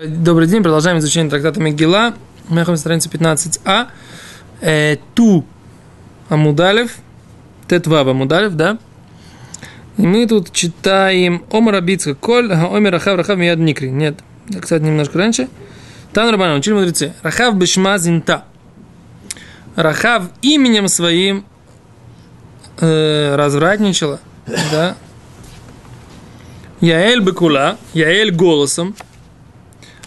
Добрый день, продолжаем изучение трактата Мегила. Мы находимся на странице 15а. Ту Амудалев, Тетвав Амудалев, да? И мы тут читаем Омар Раби Ицхак, Коль, Омер Рахав, Рахав Мияд Никри. Нет, кстати, немножко раньше. Тану Рабана, учили мудрецы. Рахав Бешма Зинта. Рахав именем своим развратничала, да? Яэль Бекула, Яэль голосом.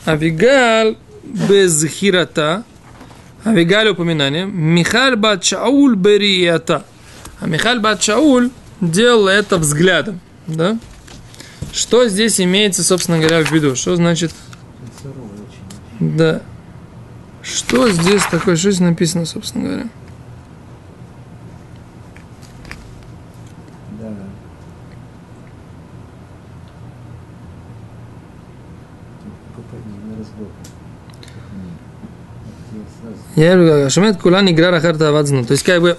Авигайль без хирата, Авигайль упоминание, Михаль бат Чаул берията. А Михаль бат Чаул делал это взглядом, да? Что здесь имеется, собственно говоря, в виду? Что значит? Да. Что здесь такое? Что здесь написано, собственно говоря? То есть, как бы,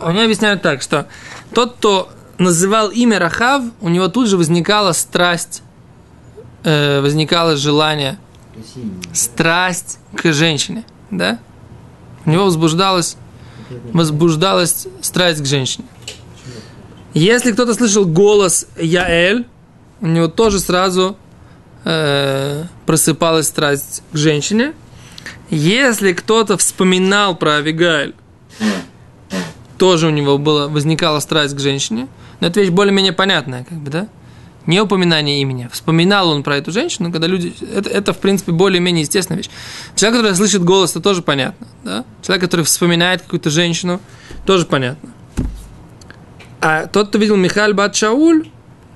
он объясняет так, что тот, кто называл имя Рахав, у него тут же возникала страсть, возникало желание, страсть к женщине, да? У него возбуждалась страсть к женщине. Если кто-то слышал голос Яэль, у него тоже сразу просыпалась страсть к женщине. Если кто-то вспоминал про Авигайль, тоже у него возникала страсть к женщине. Но это вещь более-менее понятная, как бы, да? Не упоминание имени. Вспоминал он про эту женщину, когда люди... Это в принципе, более-менее естественная вещь. Человек, который слышит голос, это тоже понятно, да? Человек, который вспоминает какую-то женщину, тоже понятно. А тот, кто видел Михаль бат Шауль,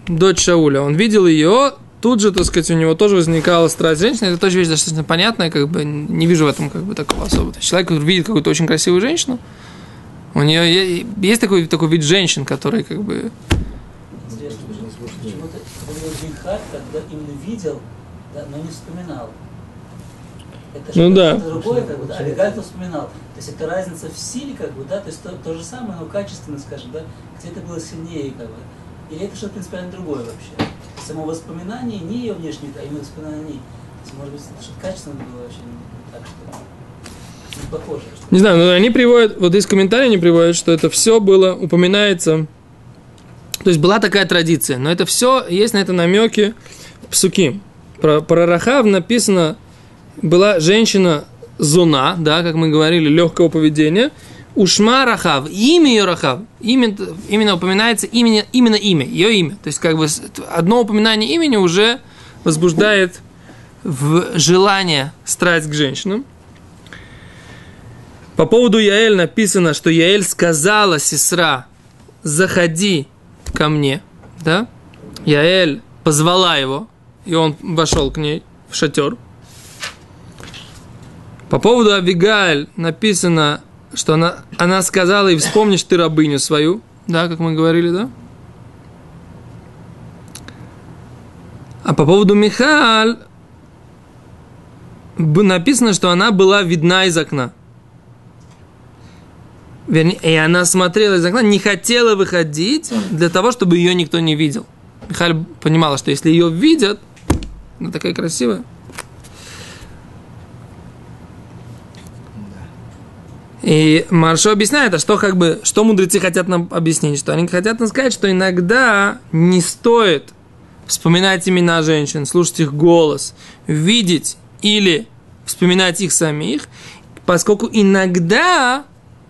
дочь Шауля, он видел ее... Тут же, так сказать, у него тоже возникала страсть женщины. Это тоже вещь достаточно понятная, как бы не вижу в этом как бы такого особого. Человек, который видит какую-то очень красивую женщину, у нее есть такой вид женщин, который как бы... Интересно, почему-то он Бихар, когда именно видел, да, но не вспоминал. Это же другое, как бы, да, Авигайль-то вспоминал. То есть это разница в силе, как бы, да, то есть то же самое, но качественно, скажем, да, где-то было сильнее, как бы. Или это что-то принципиально другое вообще? Само воспоминание, не ее внешнее, а именно воспоминание о ней. То есть, может быть, что-то качественно было вообще так, что не похоже. Что... Не знаю, но они приводят, вот из комментариев они приводят, что это все было, упоминается. То есть была такая традиция, но это все, есть на это намеки в псуки. Про Рахав написано, была женщина зона, да, как мы говорили, легкого поведения. Ушма Рахав, имя ее Рахав, именно упоминается именно имя, ее имя. То есть, как бы, одно упоминание имени уже возбуждает в желание страсть к женщинам. По поводу Яэль написано, что Яэль сказала, сестра, заходи ко мне, да? Яэль позвала его, и он вошел к ней в шатер. По поводу Авигайль написано, что она сказала, и вспомнишь ты рабыню свою, да, как мы говорили, да? А по поводу Михаль написано, что она была видна из окна. Вернее, и она смотрела из окна, не хотела выходить для того, чтобы ее никто не видел. Михаль понимала, что если ее видят, она такая красивая. И Маршо объясняет, а что, как бы, что мудрецы хотят нам объяснить? Что они хотят нам сказать, что иногда не стоит вспоминать имена женщин, слушать их голос, видеть или вспоминать их самих, поскольку иногда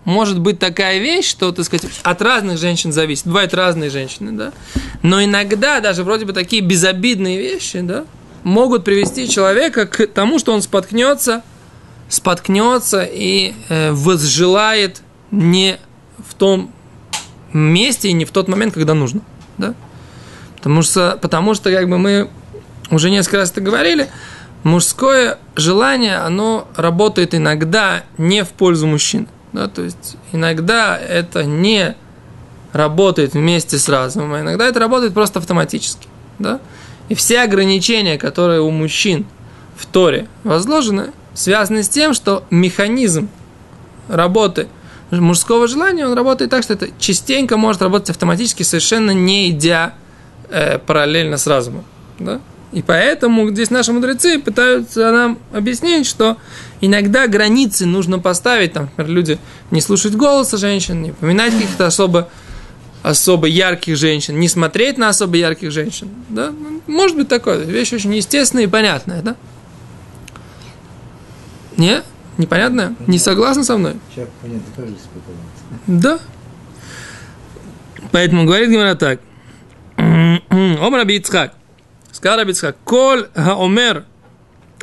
может быть такая вещь, что, так сказать, от разных женщин зависит. Бывают разные женщины, да? Но иногда даже вроде бы такие безобидные вещи, да, могут привести человека к тому, что он споткнется и возжелает не в том месте и не в тот момент, когда нужно, да? Потому что как бы мы уже несколько раз это говорили, мужское желание, оно работает иногда не в пользу мужчин, да? То есть иногда это не работает вместе с разумом, а иногда это работает просто автоматически, да? И все ограничения, которые у мужчин в Торе возложены, связаны с тем, что механизм работы мужского желания, он работает так, что это частенько может работать автоматически, совершенно не идя параллельно с разумом, да? И поэтому здесь наши мудрецы пытаются нам объяснить, что иногда границы нужно поставить, там, например, люди не слушать голоса женщин, не упоминать каких-то особо ярких женщин, не смотреть на особо ярких женщин. Да? Может быть такое, вещь очень естественная и понятная, да? Не? Непонятная? Не согласна со мной? Человек, понятно, тоже испытывается. Да. Поэтому говорит Гемара так. Ом Раби Ицхак. Сказал Раби Ицхак. Коль хаомер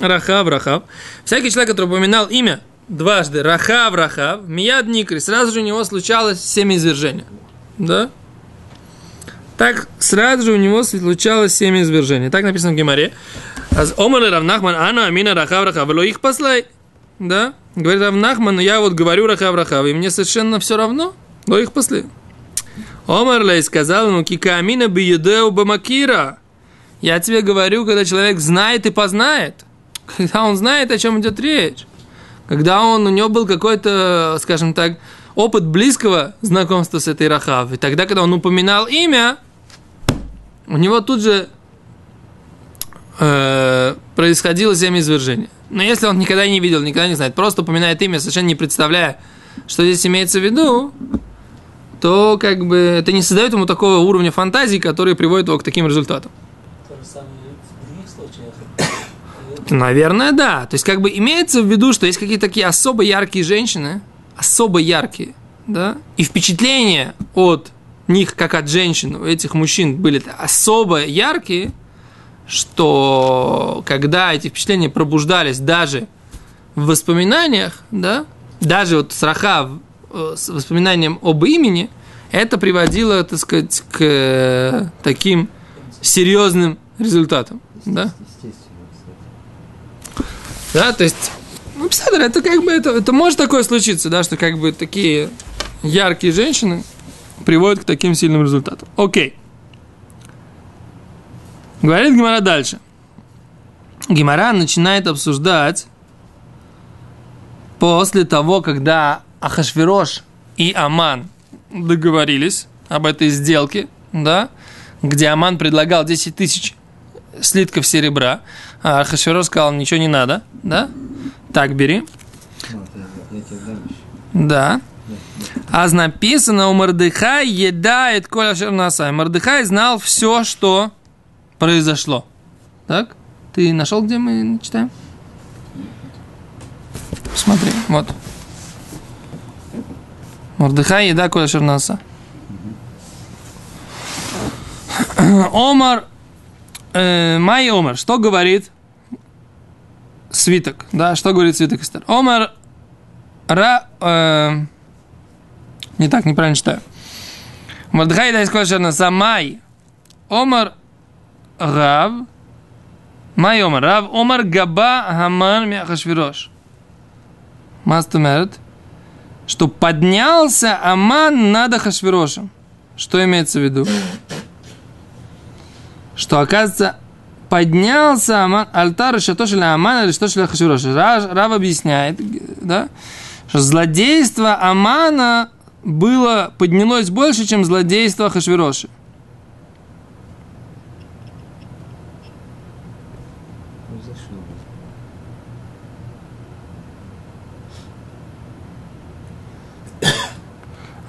Рахав Рахав. Всякий человек, который упоминал имя дважды Рахав Рахав, мияд никри, сразу же у него случалось семяизвержение. Да? Так сразу же у него случалось семяизвержение. Так написано в Гемаре. Омар Рав Нахман ана амина Рахав Рахав. Ло их послай. Да? Говорит Рав Нахман, я вот говорю Рахав Рахав, и мне совершенно все равно. Ло их послай. Омарлей сказал ему, кикаамина биедеу бамакира. Я тебе говорю, когда человек знает и познает, когда он знает, о чем идет речь, когда у него был какой-то, скажем так, опыт близкого знакомства с этой Рахав, и тогда, когда он упоминал имя, у него тут же происходило семяизвержение. Но если он никогда не видел, никогда не знает, просто упоминает имя, совершенно не представляя, что здесь имеется в виду, то как бы это не создает ему такого уровня фантазии, который приводит его к таким результатам. То же самое в других случаях? Наверное, да. То есть как бы имеется в виду, что есть какие-то такие особо яркие женщины, особо яркие, да, и впечатления от них, как от женщин, у этих мужчин были особо яркие, что когда эти впечатления пробуждались даже в воспоминаниях, да, даже вот с Рахав, с воспоминанием об имени, это приводило, так сказать, к таким серьезным результатам. Да? Да, то есть, ну, псадр, это как бы, это может такое случиться, да, что как бы такие яркие женщины приводят к таким сильным результатам. Окей. Говорит Гемара дальше. Гемара начинает обсуждать после того, когда Ахашверош и Аман договорились об этой сделке, да, где Аман предлагал 10 тысяч слитков серебра, а Ахашверош сказал, ничего не надо, да, так бери. Да. А написано, у Мордехай едает коль ашер насай. Мордехай знал все, что произошло. Так, ты нашел, где мы читаем? Смотри, вот. Мордехай, еда, коля шернаса. Омар, май Омар, что говорит свиток? Да, что говорит свиток Эстер? Омар, не так, неправильно читаю. Мордехай, еда, коля шернаса, май. Омар, рав, май Омар, рав, Омар, габа, гаман, мяхашвирош. Мастумерет. Что поднялся Аман над Ахашверошем. Что имеется в виду? Что, оказывается, поднялся Аман, альтар, что шли Аман или что шли Ахашвероша. Рав объясняет, да, что злодейство Амана было, поднялось больше, чем злодейство Ахашвероша.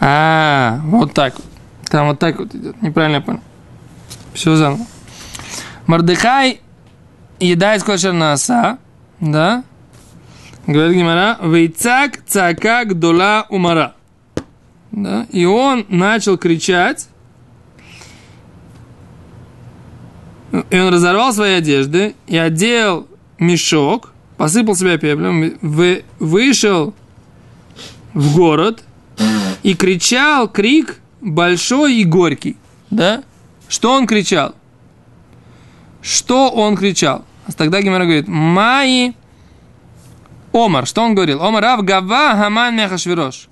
А, вот так вот. Там вот так вот идет. Неправильно я понял. Все заново. Мордехай едает кошер наса, да? Говорит Гемара, вейцак цакак дула умара. Да? И он начал кричать. И он разорвал свои одежды и одел мешок, посыпал себя пеплом, вышел в город. И кричал крик большой и горький, да? Что он кричал? Что он кричал? А тогда Гемара говорит, Май Омар, что он говорил? Омар Рав Гава Аман Мехашвирош,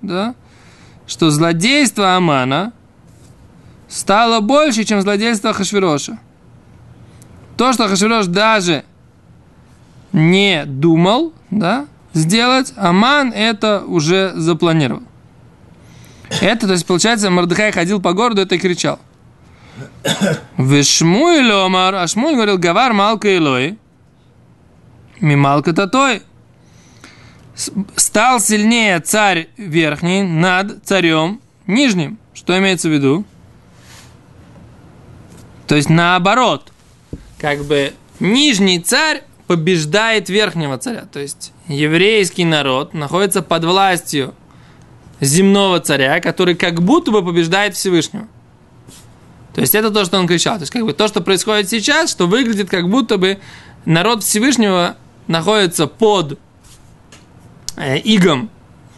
да? Что злодейство Амана стало больше, чем злодейство Ахашвероша. То, что Ахашверош даже не думал, да, сделать, Аман это уже запланировал. Это, то есть, получается, Мордехай ходил по городу, это и кричал. Вешмуэль омар, а Шмуэль говорил, гавар малка илой, мималка татой. Стал сильнее царь верхний над царем нижним. Что имеется в виду? То есть наоборот, как бы нижний царь побеждает верхнего царя. То есть еврейский народ находится под властью земного царя, который как будто бы побеждает Всевышнего. То есть это то, что он кричал. То есть как бы то, что происходит сейчас, что выглядит как будто бы народ Всевышнего находится под игом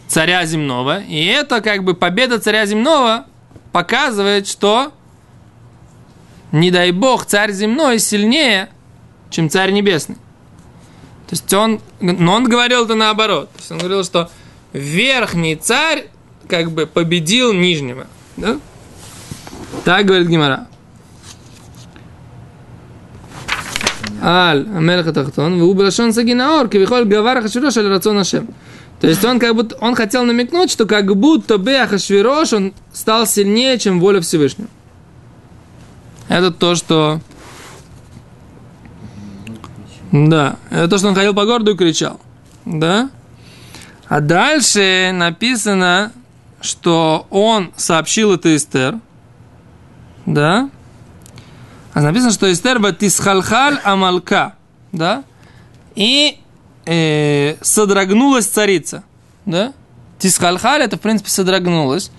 царя земного. И это как бы победа царя земного показывает, что не дай бог, царь земной сильнее, чем царь небесный. То есть он говорил это наоборот. То есть он говорил, что верхний царь как бы победил нижнего. Да? Так говорит Гемара. Аль, амель хатахтон, вы убрашон сагинаор, кивихоль гавар Ахашверош аль рацион Ашем. То есть он как будто он хотел намекнуть, что как будто бы Ахашверош он стал сильнее, чем воля Всевышнего. Это то, что... Да, это то, что он ходил по городу и кричал. Да? А дальше написано, что он сообщил это Эстер. Да? А написано, что Эстер батисхалхаль амалка. Да? И содрогнулась царица. Да? Тисхалхаль, это в принципе содрогнулась.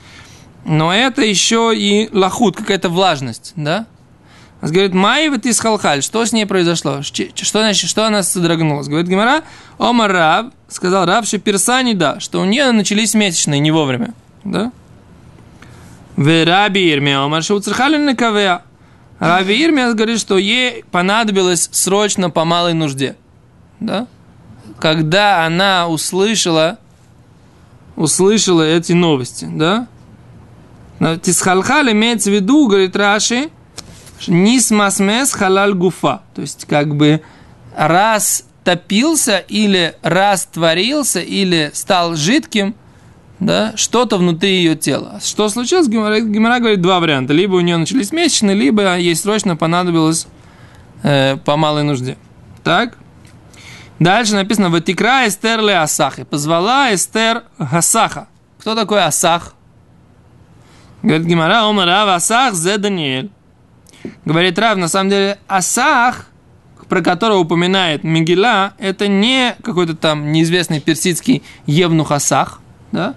Но это еще и лахут, какая-то влажность. Да? Говорит, Майва ты схалхаль, что с ней произошло? Что значит, что она содрогнулась? Говорит Гемара, Омар Рав, сказал Рав, что персани, да, что у нее начались месячные не вовремя. Да? Раби Ирмия, Омар Шауцерхалин на КВА. Раби Ирмия говорит, что ей понадобилось срочно по малой нужде. Да? Когда она услышала эти новости. Да? Тисхалхаль имеется в виду, говорит Раши, нисмасмес халаль гуфа. То есть, как бы растопился или растворился, или стал жидким, да, что-то внутри ее тела. Что случилось? Гемара говорит два варианта. Либо у нее начались месячные, либо ей срочно понадобилось по малой нужде. Так. Дальше написано «Ватикра Эстер ле Асах». И позвала Эстер Асаха. Кто такой Асах? Говорит Гемара, омар Рав Асах зе Даниэль. Говорит Рав, на самом деле Асах, про которого упоминает Мегила, это не какой-то там неизвестный персидский евнух Асах, да?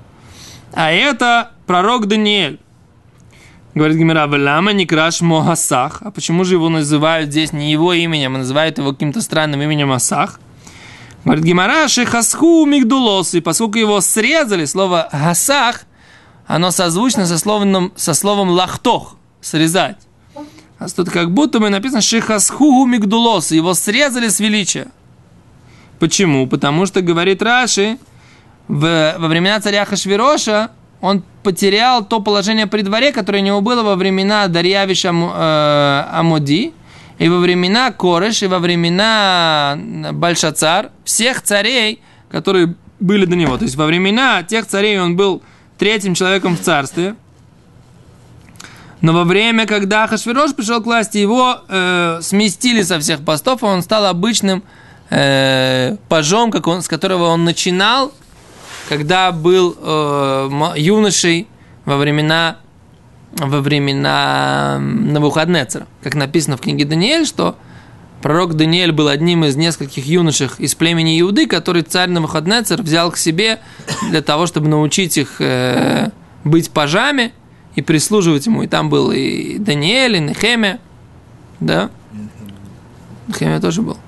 А это пророк Даниэль. Говорит Гемара, «Валама некраш мо Асах». А почему же его называют здесь не его именем, а называют его каким-то странным именем Асах? Говорит Гемара, «Шехасху мигдулос». И поскольку его срезали, слово «Асах», оно созвучно со словом «лахтох» – «срезать». А тут как будто бы написано «Шихасху мигдулос», его срезали с величия. Почему? Потому что, говорит Раши, во времена царя Ахашвероша он потерял то положение при дворе, которое у него было во времена Дарьявеша Амоди, и во времена Кореш, и во времена Белшацар, всех царей, которые были до него. То есть во времена тех царей он был третьим человеком в царстве. Но во время, когда Ахашверош пришел к власти, его сместили со всех постов, и он стал обычным пажом, с которого он начинал, когда был юношей во времена Навуходоносора. Как написано в книге Даниэль, что пророк Даниэль был одним из нескольких юношей из племени Иуды, который царь Навуходоносор взял к себе для того, чтобы научить их быть пажами и прислуживать ему. И там был и Даниэль, и Нехемия. Да? Нехемия тоже был.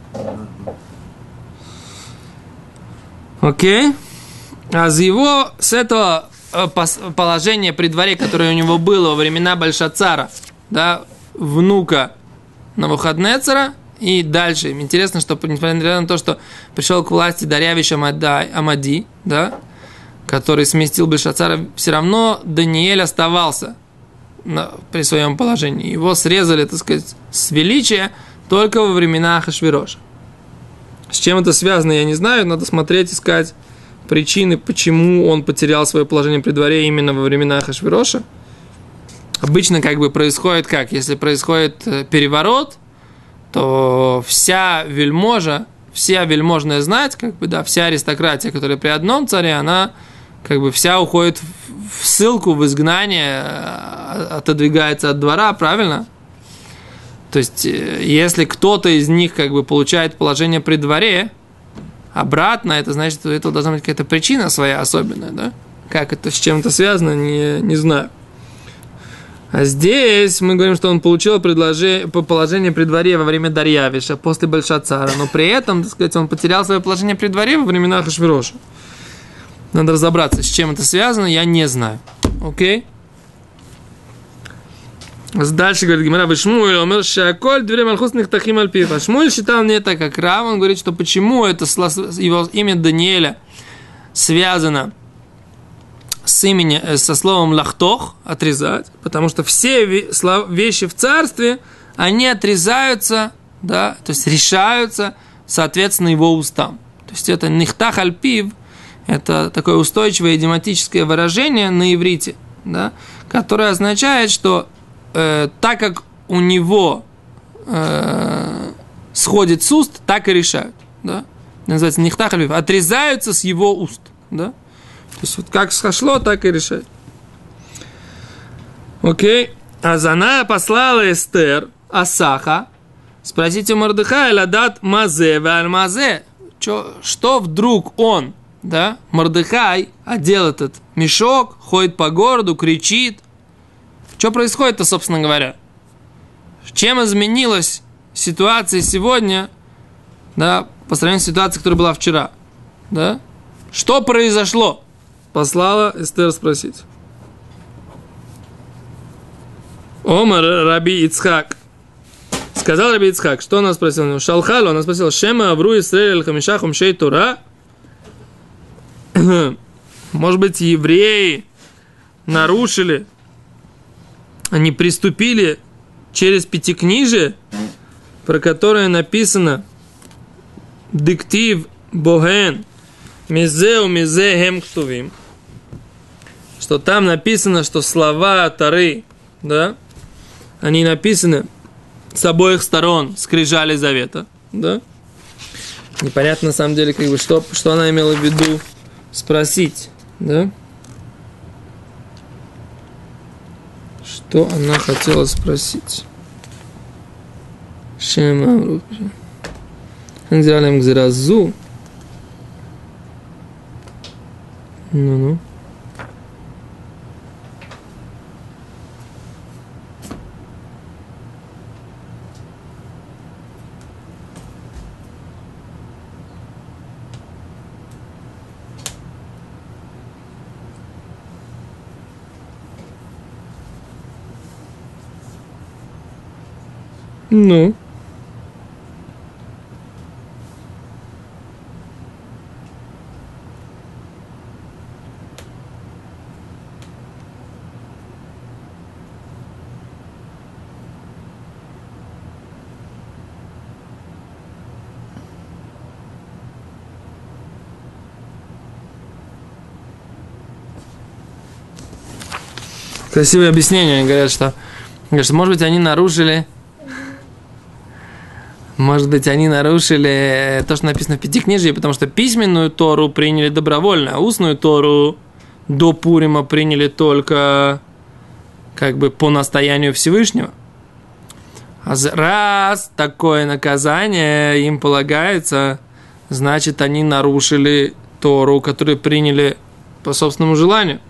Окей. А с этого положения при дворе, которое у него было во времена Белшацара, да, внука Навуходоносора, и дальше. Интересно, что, несмотря на то, что пришел к власти Дарьявеш Амоди, да, который сместил Белшацара, все равно Даниэль оставался при своем положении. Его срезали, так сказать, с величия только во времена Ахашвероша. С чем это связано, я не знаю. Надо смотреть, искать причины, почему он потерял свое положение при дворе именно во времена Ахашвероша. обычно как бы происходит как? Если происходит переворот, то вся вельможа, вся вельможная знать, как бы, да, вся аристократия, которая при одном царе, она как бы вся уходит в ссылку, в изгнание, отодвигается от двора, правильно? То есть, если кто-то из них как бы получает положение при дворе, обратно, это значит, что это должна быть какая-то причина своя особенная, да? Как это с чем-то связано, не знаю. А здесь мы говорим, что он получил положение при дворе во время Дарьявеша, после Белшацара, но при этом, так сказать, он потерял свое положение при дворе во времена Ахашвероша. Надо разобраться, с чем это связано, я не знаю. Окей? Дальше говорит Гемара: Шмуэль умер шаколь дверей Малхус нехтахим аль пиха. Шмуэль считал не так, как Рав. Он говорит, что почему это его имя Даниэля связано с имени, со словом лахтох, отрезать, потому что все вещи в царстве, они отрезаются, да, то есть решаются, соответственно, его устам. То есть это нехтах аль пив, это такое устойчивое идиоматическое выражение на иврите, да, которое означает, что так как у него сходит с уст, так и решают. Да? Называется нехтах аль пив, отрезаются с его уст. Да? То есть вот как сошло, так и решает. Окей. Азана послала Эстер Асаха спросить у Мордехая ладат мазе валь мазе. Что вдруг он, да, Мордехай, одел этот мешок, ходит по городу, кричит. Что происходит-то, собственно говоря? Чем изменилась ситуация сегодня, да, по сравнению с ситуацией, которая была вчера? Да? Что произошло? Послала Эстер спросить. Омар Раби Ицхак. Сказал Раби Ицхак, что она спросила? Шалхалу, она спросила, Шема Авру Исраэль Хамишах Умшей Тура? Может быть, евреи нарушили, они приступили через пятикнижие, про которое написано «Диктив Боген Мизеу Мизе Гем Ктувим», что там написано, что слова Торы, да, они написаны с обоих сторон скрижали завета, да. Непонятно на самом деле, как бы, что она имела в виду спросить, да. Что она хотела спросить? Шема Анзиалем Гзиразу. Ну-ну. Ну. Красивое объяснение. Они говорят, что может быть, они нарушили... Может быть, они нарушили то, что написано в Пятикнижии, потому что письменную Тору приняли добровольно, а устную Тору до Пурима приняли только как бы по настоянию Всевышнего. А раз такое наказание им полагается, значит, они нарушили Тору, которую приняли по собственному желанию.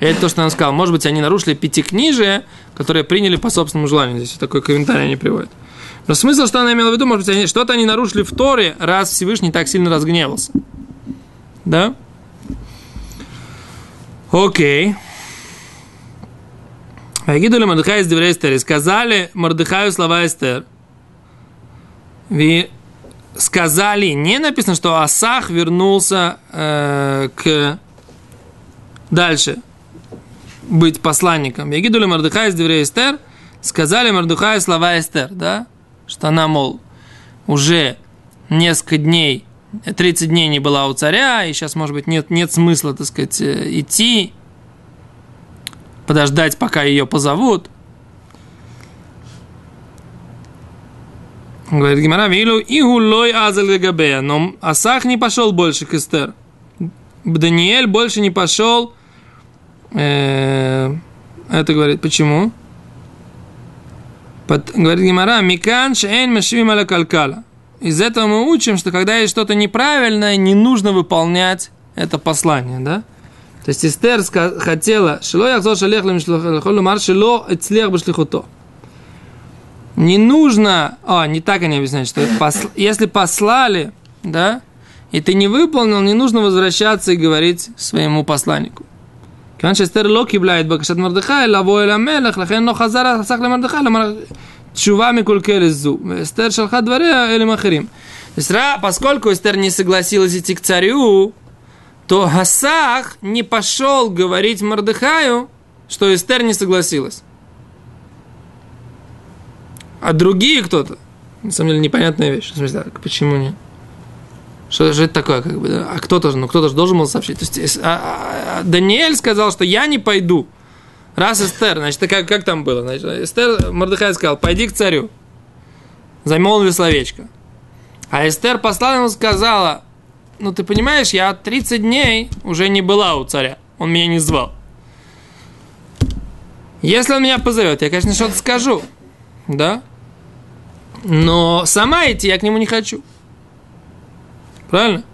И это то, что он сказал. Может быть, они нарушили Пятикнижие, которое приняли по собственному желанию. Здесь такой комментарий они приводят. Но смысл, что она имела в виду, может быть, что-то они нарушили в Торе, раз Всевышний так сильно разгневался. Да? Окей. Агидули Мордехай из Деврей Эстер. Сказали Мордехаю слова Эстер. И сказали, не написано, что Асах вернулся к... Дальше. Быть посланником. Агидули Мордехай из Деврей Эстер. Сказали Мордехаю слова Эстер. Да? Что она, мол, уже несколько дней, 30 дней не была у царя, и сейчас, может быть, нет смысла, так сказать, идти. подождать, пока ее позовут. Говорит Гемара, вилу и гулой азель габе, но Асах не пошел больше к Эстер. Даниэль больше не пошел. Это говорит, почему? Говорит Гемара, миканш эйн мешвим аля калькала. Из этого мы учим, что когда есть что-то неправильное, не нужно выполнять это послание, да? То есть Эстер хотела, не нужно, не так они объясняют, что если послали, да, и ты не выполнил, не нужно возвращаться и говорить своему посланнику. То есть, поскольку Эстер не согласилась идти к царю, то Асах не пошел говорить Мордехаю, что Эстер не согласилась. А другие кто-то, на самом деле, непонятная вещь. В смысле, почему нет? Что же это такое, как бы, да? А кто-то же должен был сообщить. То есть, Даниэль сказал, что я не пойду. Раз Эстер, значит, как там было? Значит, Эстер, Мордехай сказал, пойди к царю. Замолвил словечко. А Эстер послала ему, сказала, ну, ты понимаешь, я 30 дней уже не была у царя. Он меня не звал. Если он меня позовет, я, конечно, что-то скажу. Да? Но сама идти я к нему не хочу. Правильно?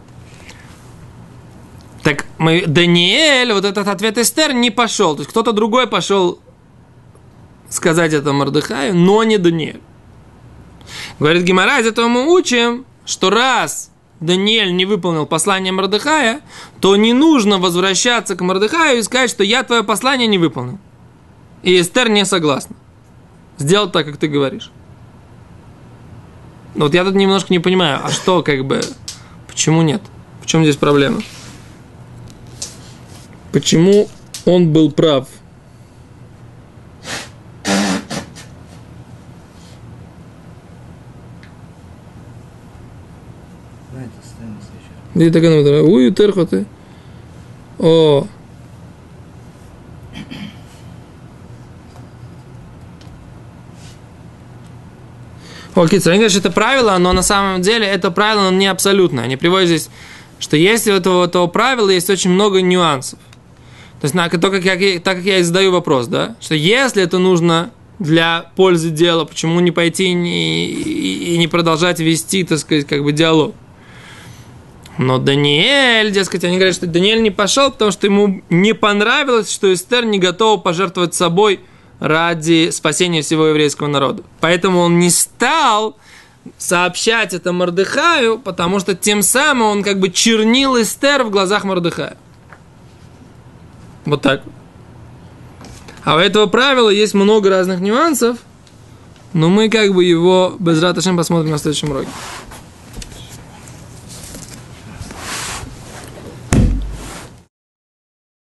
Так, Даниэль, вот этот ответ Эстер не пошел. То есть, кто-то другой пошел сказать это Мордехаю, но не Даниэль. Говорит Гемара, из этого мы учим, что раз Даниэль не выполнил послание Мордехая, то не нужно возвращаться к Мордехаю и сказать, что я твое послание не выполнил. И Эстер не согласна. Сделал так, как ты говоришь. Вот я тут немножко не понимаю, а что, как бы, почему нет? В чем здесь проблема? Почему он был прав? Где такая новая? Уй, терхоты. О. Окей, они говорят, что это правило, но на самом деле это правило, оно не абсолютное. Они приводят здесь, что есть у этого правила, есть очень много нюансов. То есть, так как я задаю вопрос, да, что если это нужно для пользы дела, почему не пойти и не продолжать вести, так сказать, как бы диалог? Но Даниэль, дескать, они говорят, что Даниэль не пошел, потому что ему не понравилось, что Эстер не готова пожертвовать собой ради спасения всего еврейского народа. Поэтому он не стал сообщать это Мордехаю, потому что тем самым он как бы чернил Эстер в глазах Мордехая. Вот так. А у этого правила есть много разных нюансов, но мы как бы его без рата Ашем посмотрим на следующем уроке.